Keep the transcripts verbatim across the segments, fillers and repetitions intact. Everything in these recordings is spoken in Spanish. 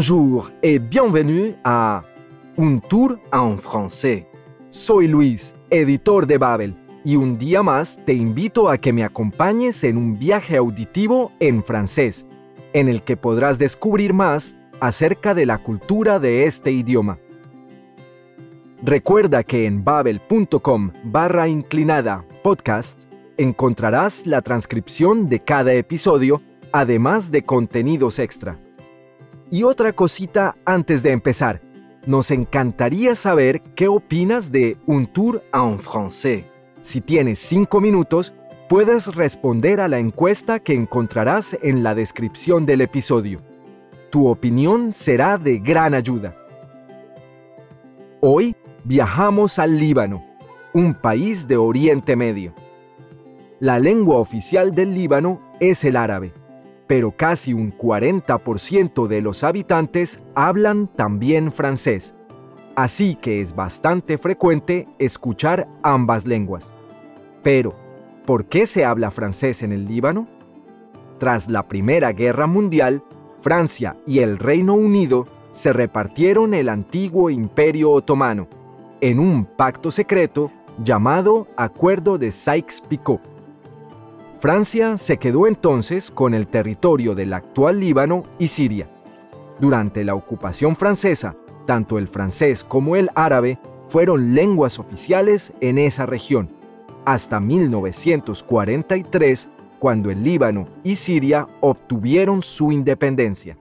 Bonjour et bienvenue à Un Tour en Français. Soy Luis, editor de Babbel, y un día más te invito a que me acompañes en un viaje auditivo en francés, en el que podrás descubrir más acerca de la cultura de este idioma. Recuerda que en babbel.com barra inclinada podcast encontrarás la transcripción de cada episodio, además de contenidos extra. Y otra cosita antes de empezar, nos encantaría saber qué opinas de Un Tour en Français. Si tienes cinco minutos, puedes responder a la encuesta que encontrarás en la descripción del episodio. Tu opinión será de gran ayuda. Hoy viajamos al Líbano, un país de Oriente Medio. La lengua oficial del Líbano es el árabe, pero casi un cuarenta por ciento de los habitantes hablan también francés, así que es bastante frecuente escuchar ambas lenguas. Pero, ¿por qué se habla francés en el Líbano? Tras la Primera Guerra Mundial, Francia y el Reino Unido se repartieron el antiguo Imperio Otomano en un pacto secreto llamado Acuerdo de Sykes-Picot. Francia se quedó entonces con el territorio del actual Líbano y Siria. Durante la ocupación francesa, tanto el francés como el árabe fueron lenguas oficiales en esa región, hasta mil novecientos cuarenta y tres, cuando el Líbano y Siria obtuvieron su independencia.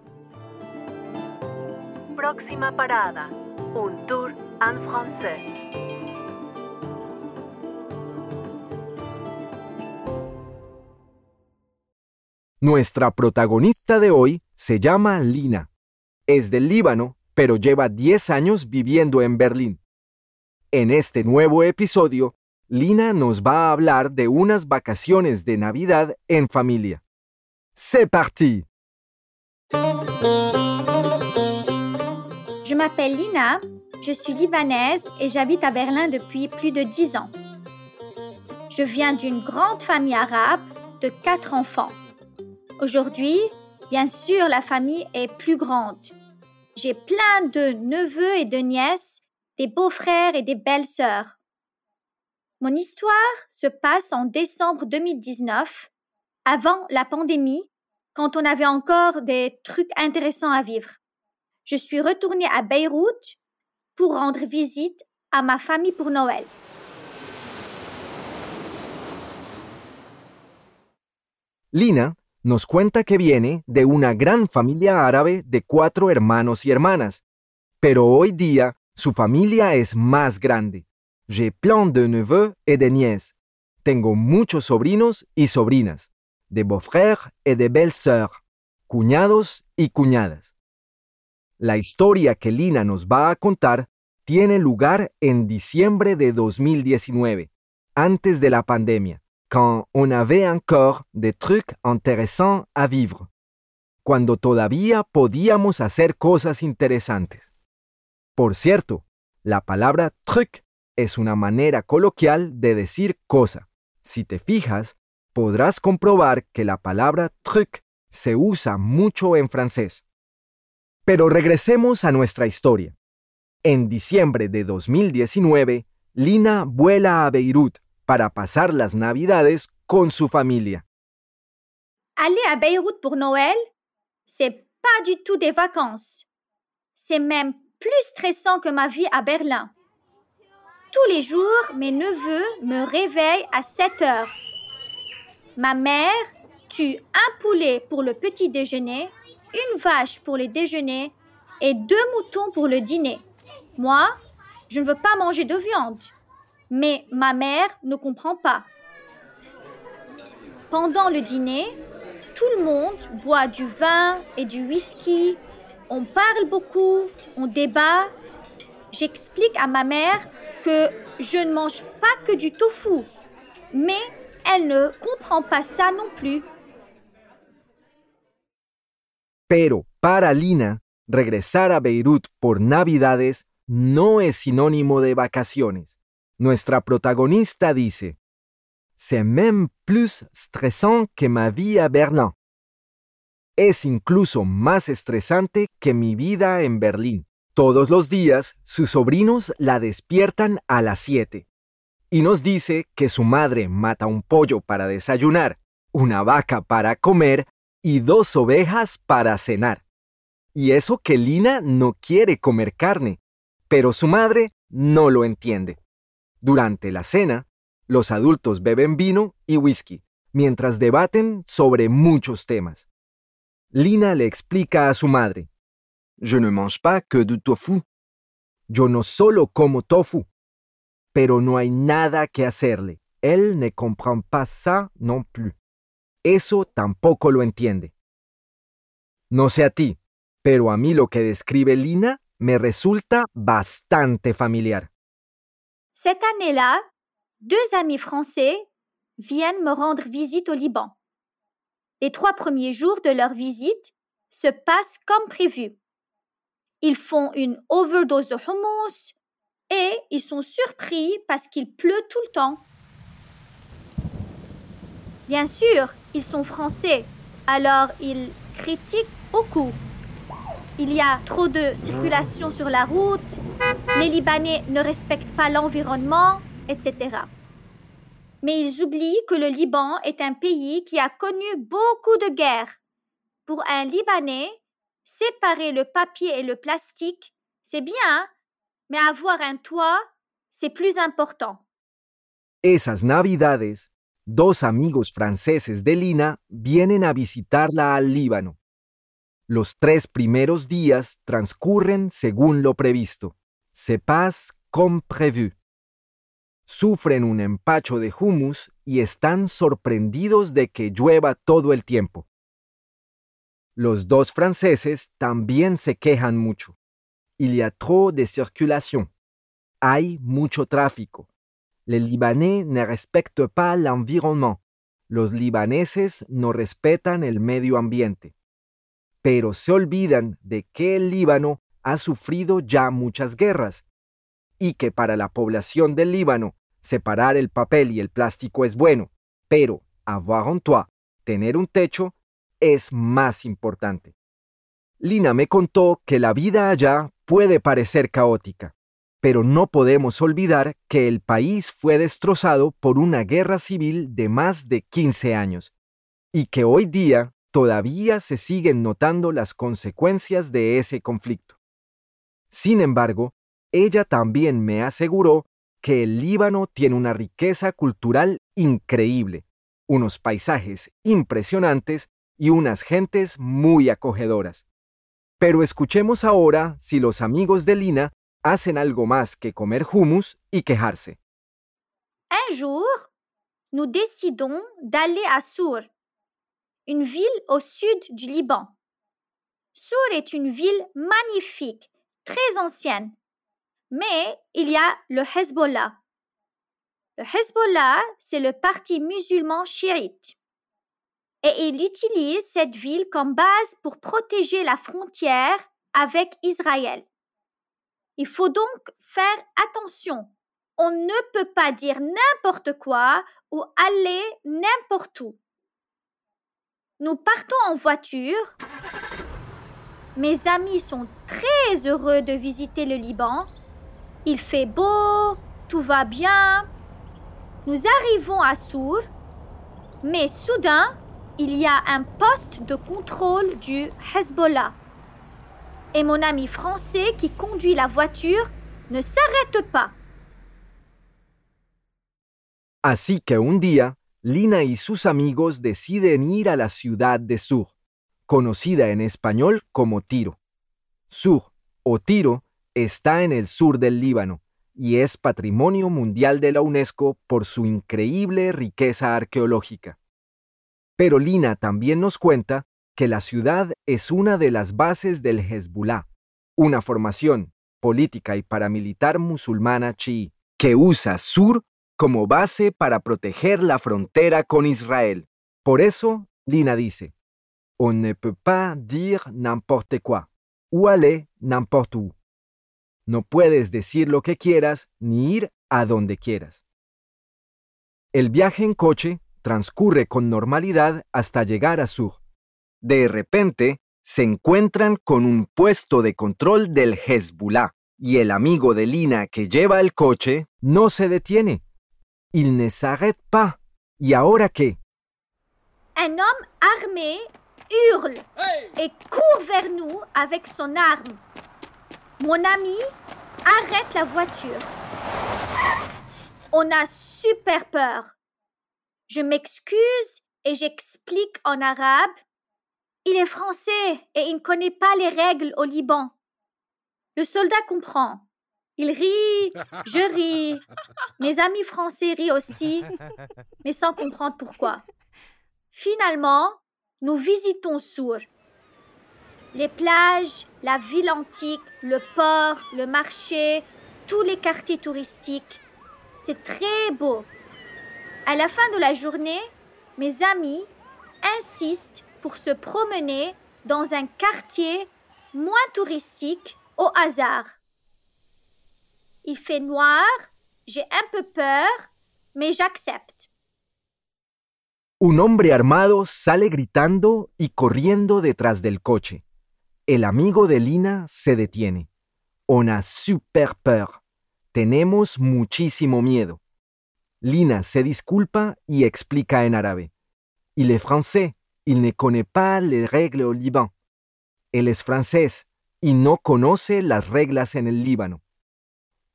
Próxima parada, Un Tour en Français. Nuestra protagonista de hoy se llama Lina. Es del Líbano, pero lleva diez años viviendo en Berlín. En este nuevo episodio, Lina nos va a hablar de unas vacaciones de Navidad en familia. ¡C'est parti! Je m'appelle Lina, je suis libanaise et j'habite à Berlin depuis plus de dix ans. Je viens d'une grande famille arabe de quatre enfants. Aujourd'hui, bien sûr, la famille est plus grande. J'ai plein de neveux et de nièces, des beaux-frères et des belles-sœurs. Mon histoire se passe en décembre deux mille dix-neuf, avant la pandémie, quand on avait encore des trucs intéressants à vivre. Je suis retournée à Beyrouth pour rendre visite à ma famille pour Noël. Lina nos cuenta que viene de una gran familia árabe de cuatro hermanos y hermanas, pero hoy día su familia es más grande. J'ai plein de neveux et de nièces. Tengo muchos sobrinos y sobrinas. De beaux-frères et de belles-sœurs. Cuñados y cuñadas. La historia que Lina nos va a contar tiene lugar en diciembre de dos mil diecinueve, antes de la pandemia, quand on avait encore des trucs intéressants à vivre. Cuando todavía podíamos hacer cosas interesantes. Por cierto, la palabra truc es una manera coloquial de decir cosa. Si te fijas, podrás comprobar que la palabra truc se usa mucho en francés. Pero regresemos a nuestra historia. En diciembre de dos mil diecinueve, Lina vuela a Beirut para pasar las Navidades con su familia. Aller a Beirut pour Noël, c'est pas du tout des vacances. C'est même plus stressant que ma vie à Berlin. Tous les jours, mes neveux me réveillent à sept heures. Ma mère tue un poulet pour le petit déjeuner, une vache pour le déjeuner et deux moutons pour le dîner. Moi, je ne veux pas manger de viande, mais ma mère ne comprend pas. Pendant le dîner, tout le monde boit du vin et du whisky. On parle beaucoup, on débat. J'explique à ma mère que je ne mange pas que du tofu, mais elle ne comprend pas ça non plus. Pero para Lina, regresar a Beirut por Navidades no es sinónimo de vacaciones. Nuestra protagonista dice: C'est même plus stressant que ma vie à Berlin. es incluso más estresante que mi vida en Berlín. Todos los días, sus sobrinos la despiertan a las siete. Y nos dice que su madre mata un pollo para desayunar, una vaca para comer y dos ovejas para cenar. Y eso que Lina no quiere comer carne, pero su madre no lo entiende. Durante la cena, los adultos beben vino y whisky, mientras debaten sobre muchos temas. Lina le explica a su madre: «Je ne mange pas que du tofu». Yo no solo como tofu. Pero no hay nada que hacerle. Elle ne comprend pas ça non plus. Eso tampoco lo entiende. No sé a ti, pero a mí lo que describe Lina me resulta bastante familiar. Cette année-là, deux amis français viennent me rendre visite au Liban. Les trois premiers jours de leur visite se passent comme prévu. Ils font une overdose de hummus et ils sont surpris parce qu'il pleut tout le temps. Bien sûr, ils sont français, alors ils critiquent beaucoup. Il y a trop de circulation sur la route, les Libanais ne respectent pas l'environnement, et cetera. Mais ils oublient que le Liban est un pays qui a connu beaucoup de guerres. Pour un Libanais, séparer le papier et le plastique, c'est bien, mais avoir un toit, c'est plus important. Esas navidades, dos amigos franceses de Lina vienen a visitarla al Líbano. Los tres primeros días transcurren según lo previsto. Se passe comme prévu. Sufren un empacho de hummus y están sorprendidos de que llueva todo el tiempo. Los dos franceses también se quejan mucho. Il y a trop de circulation. Hay mucho tráfico. Les Libanais ne respectent pas l'environnement. Los libaneses no respetan el medio ambiente. Pero se olvidan de que el Líbano ha sufrido ya muchas guerras y que para la población del Líbano separar el papel y el plástico es bueno, pero avoir un toit, tener un techo, es más importante. Lina me contó que la vida allá puede parecer caótica, pero no podemos olvidar que el país fue destrozado por una guerra civil de más de quince años y que hoy día todavía se siguen notando las consecuencias de ese conflicto. Sin embargo, ella también me aseguró que el Líbano tiene una riqueza cultural increíble, unos paisajes impresionantes y unas gentes muy acogedoras. Pero escuchemos ahora si los amigos de Lina hacen algo más que comer hummus y quejarse. Un jour, nous décidons d'aller à Sour, une ville au sud du Liban. Sour est une ville magnifique, très ancienne, mais il y a le Hezbollah. Le Hezbollah, c'est le parti musulman chiite. Et il utilise cette ville comme base pour protéger la frontière avec Israël. Il faut donc faire attention. On ne peut pas dire n'importe quoi ou aller n'importe où. Nous partons en voiture. Mes amis sont très heureux de visiter le Liban. Il fait beau, tout va bien. Nous arrivons à Sour, mais soudain, il y a un poste de contrôle du Hezbollah. Et mon ami français qui conduit la voiture ne s'arrête pas. Así que un día, Lina y sus amigos deciden ir a la ciudad de Sour, conocida en español como Tiro. Sour, o Tiro, está en el sur del Líbano y es Patrimonio Mundial de la UNESCO por su increíble riqueza arqueológica. Pero Lina también nos cuenta que la ciudad es una de las bases del Hezbollah, una formación política y paramilitar musulmana chií, que usa Sour como base para proteger la frontera con Israel. Por eso, Lina dice: On ne peut pas dire n'importe quoi, ou aller n'importe où. No puedes decir lo que quieras ni ir a donde quieras. El viaje en coche transcurre con normalidad hasta llegar a Sour. De repente, se encuentran con un puesto de control del Hezbollah, y el amigo de Lina que lleva el coche no se detiene. Il ne s'arrête pas. ¿Y ahora qué? Un homme armé hurle et court vers nous avec son arme. Mon ami arrête la voiture. On a super peur. Je m'excuse et j'explique en arabe. Il est français et il ne connaît pas les règles au Liban. Le soldat comprend. Il rit, je ris. Mes amis français rient aussi, mais sans comprendre pourquoi. Finalement, nous visitons Sour. Les plages, la ville antique, le port, le marché, tous les quartiers touristiques. C'est très beau. À la fin de la journée, mes amis insistent pour se promener dans un quartier moins touristique au hasard. Il fait noir, j'ai un peu peur, mais j'accepte. Un hombre armado sale gritando y corriendo detrás del coche. El amigo de Lina se detiene. On a super peur. Tenemos muchísimo miedo. Lina se disculpa y explica en árabe. Il est français, il ne connaît pas les règles au Liban. Él es francés y no conoce las reglas en el Líbano.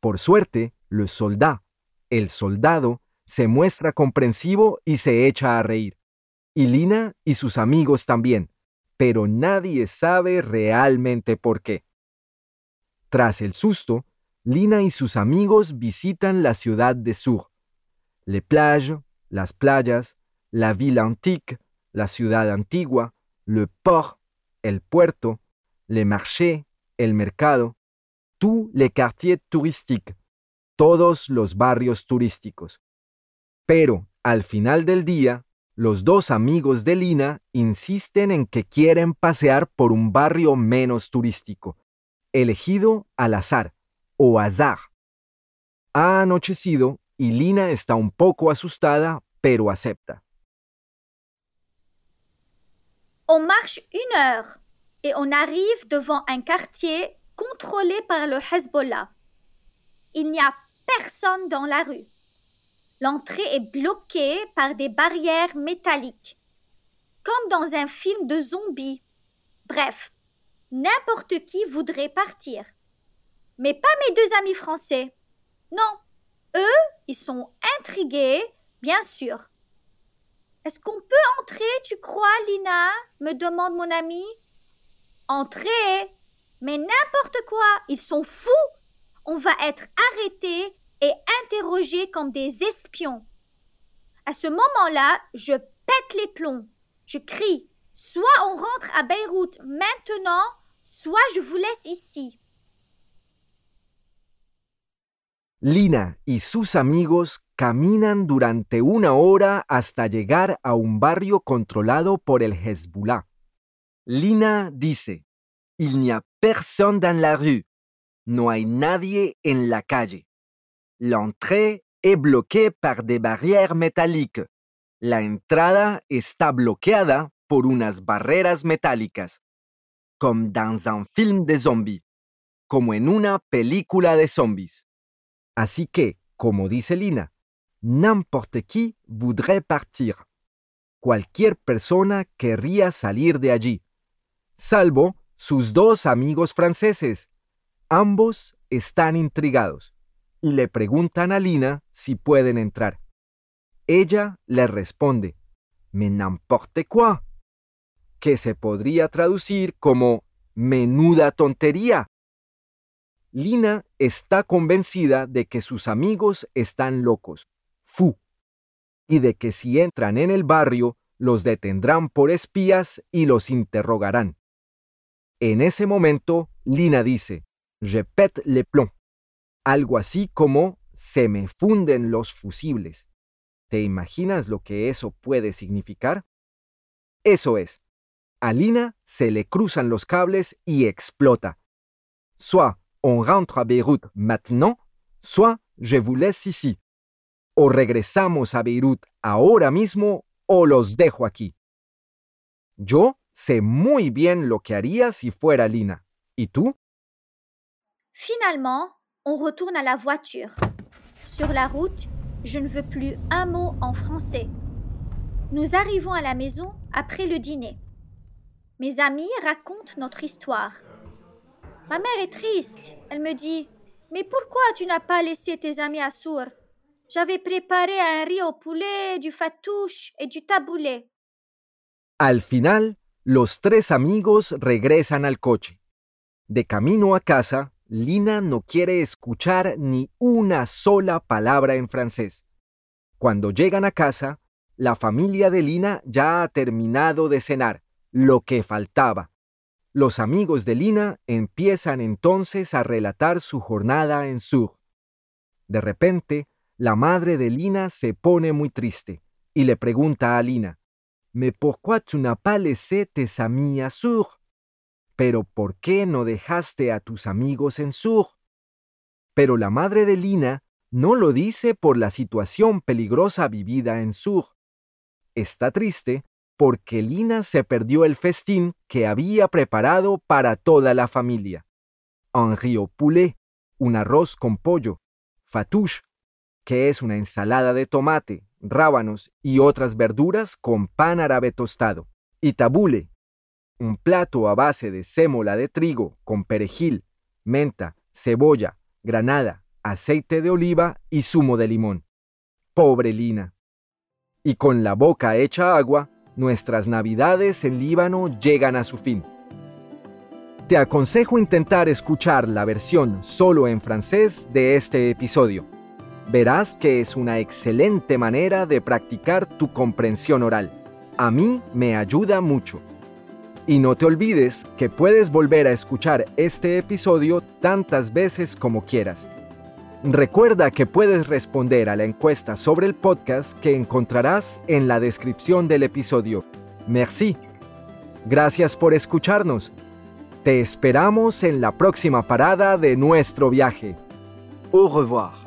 Por suerte, le soldat, el soldado, se muestra comprensivo y se echa a reír. Y Lina y sus amigos también, pero nadie sabe realmente por qué. Tras el susto, Lina y sus amigos visitan la ciudad de Sour. Les plages, las playas, la ville antique, la ciudad antigua, le port, el puerto, le marché, el mercado, tous les quartiers touristiques, todos los barrios turísticos. Pero, al final del día, los dos amigos de Lina insisten en que quieren pasear por un barrio menos turístico, elegido al azar, o azar. Ha anochecido y Lina está un poco asustada, pero acepta. On marche une heure et on arrive devant un quartier contrôlé par le Hezbollah. Il n'y a personne dans la rue. L'entrée est bloquée par des barrières métalliques, comme dans un film de zombies. Bref, n'importe qui voudrait partir. Mais pas mes deux amis français. Non, eux, ils sont intrigués, bien sûr. Est-ce qu'on peut entrer, tu crois, Lina? Me demande mon ami. Entrez! Mais n'importe quoi, ils sont fous. On va être arrêtés et interrogés comme des espions. À ce moment-là, je pète les plombs. Je crie, soit on rentre à Beyrouth maintenant, soit je vous laisse ici. Lina y sus amigos caminan durante una hora hasta llegar a un barrio controlado por el Hezbollah. Lina dice: Il n'y a personne dans la rue. No hay nadie en la calle. L'entrée est bloquée par des barrières métalliques. La entrada está bloqueada por unas barreras metálicas. Como dans un film de zombies. Como en una película de zombies. Así que, como dice Lina, n'importe qui voudrait partir. Cualquier persona querría salir de allí. Salvo sus dos amigos franceses. Ambos están intrigados y le preguntan a Lina si pueden entrar. Ella le responde, mais n'importe quoi, que se podría traducir como menuda tontería. Lina está convencida de que sus amigos están locos, fú, y de que si entran en el barrio, los detendrán por espías y los interrogarán. En ese momento, Lina dice, je pète les plombs, algo así como, se me funden los fusibles. ¿Te imaginas lo que eso puede significar? Eso es, a Lina se le cruzan los cables y explota. Soit on rentre à Beyrouth maintenant, soit je vous laisse ici. O regresamos a Beirut ahora mismo o los dejo aquí. Yo Sé muy bien lo que haría si fuera Lina. ¿Y tú? Finalement, on retourne à la voiture. Sur la route, je ne veux plus un mot en français. Nous arrivons à la maison après le dîner. Mes amis racontent notre histoire. Ma mère est triste. Elle me dit « Mais pourquoi tu n'as pas laissé tes amis à Sour ? J'avais préparé un riz au poulet, du fattouche et du taboulé. » Al final, los tres amigos regresan al coche. De camino a casa, Lina no quiere escuchar ni una sola palabra en francés. Cuando llegan a casa, la familia de Lina ya ha terminado de cenar, lo que faltaba. Los amigos de Lina empiezan entonces a relatar su jornada en Sour. De repente, la madre de Lina se pone muy triste y le pregunta a Lina, «Mais pourquoi tu n'as pas laissé tes amis à Sour?» Pero ¿por qué no dejaste a tus amigos en Sour? Pero la madre de Lina no lo dice por la situación peligrosa vivida en Sour. Está triste porque Lina se perdió el festín que había preparado para toda la familia. Un riz au poulet, un arroz con pollo, fattouche, que es una ensalada de tomate, rábanos y otras verduras con pan árabe tostado, y taboulé, un plato a base de sémola de trigo con perejil, menta, cebolla, granada, aceite de oliva y zumo de limón. ¡Pobre Lina! Y con la boca hecha agua, nuestras navidades en Líbano llegan a su fin. Te aconsejo intentar escuchar la versión solo en francés de este episodio. Verás que es una excelente manera de practicar tu comprensión oral. A mí me ayuda mucho. Y no te olvides que puedes volver a escuchar este episodio tantas veces como quieras. Recuerda que puedes responder a la encuesta sobre el podcast que encontrarás en la descripción del episodio. Merci. Gracias por escucharnos. Te esperamos en la próxima parada de nuestro viaje. Au revoir.